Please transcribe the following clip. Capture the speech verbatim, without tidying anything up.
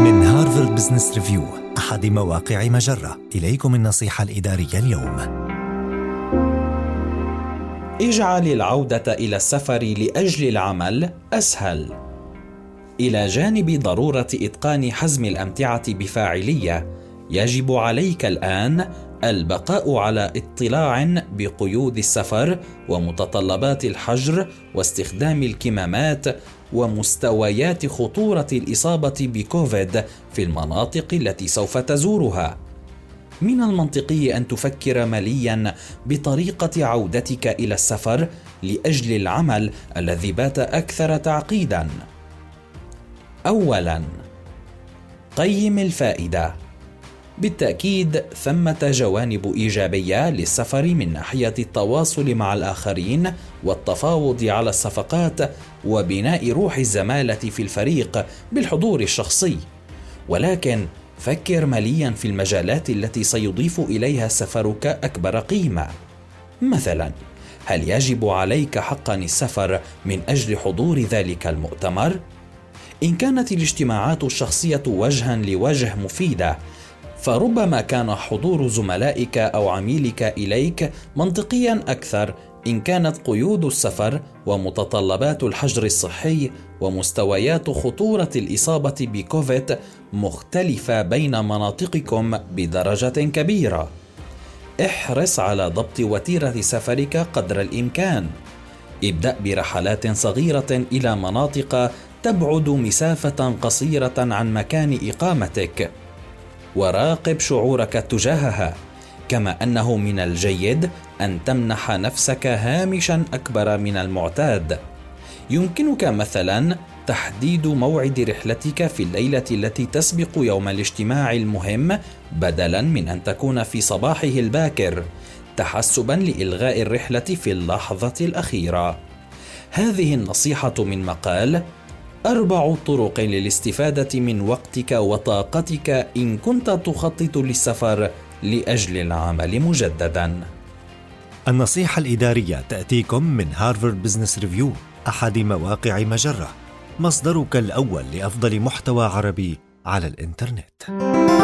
من هارفارد بزنس ريفيو أحد مواقع مجرة، إليكم النصيحة الإدارية اليوم. اجعل العودة إلى السفر لأجل العمل أسهل. إلى جانب ضرورة إتقان حزم الأمتعة بفاعلية، يجب عليك الآن البقاء على اطلاع بقيود السفر ومتطلبات الحجر واستخدام الكمامات ومستويات خطورة الإصابة بكوفيد في المناطق التي سوف تزورها. من المنطقي أن تفكر ملياً بطريقة عودتك إلى السفر لأجل العمل الذي بات أكثر تعقيداً. أولاً، قيم الفائدة. بالتأكيد ثمة جوانب إيجابية للسفر من ناحية التواصل مع الآخرين والتفاوض على الصفقات وبناء روح الزمالة في الفريق بالحضور الشخصي، ولكن فكر مليا في المجالات التي سيضيف إليها سفرك أكبر قيمة. مثلا، هل يجب عليك حقا السفر من أجل حضور ذلك المؤتمر؟ إن كانت الاجتماعات الشخصية وجها لوجه مفيدة، فربما كان حضور زملائك أو عميلك إليك منطقياً أكثر إن كانت قيود السفر ومتطلبات الحجر الصحي ومستويات خطورة الإصابة بكوفيد مختلفة بين مناطقكم بدرجة كبيرة. احرص على ضبط وتيرة سفرك قدر الإمكان. ابدأ برحلات صغيرة إلى مناطق تبعد مسافة قصيرة عن مكان إقامتك، وراقب شعورك تجاهها، كما أنه من الجيد أن تمنح نفسك هامشاً أكبر من المعتاد. يمكنك مثلاً تحديد موعد رحلتك في الليلة التي تسبق يوم الاجتماع المهم، بدلاً من أن تكون في صباحه الباكر، تحسباً لإلغاء الرحلة في اللحظة الأخيرة. هذه النصيحة من مقال أربع طرق للاستفادة من وقتك وطاقتك إن كنت تخطط للسفر لأجل العمل مجدداً. النصيحة الإدارية تأتيكم من هارفارد بزنس ريفيو أحد مواقع مجرة، مصدرك الأول لأفضل محتوى عربي على الإنترنت.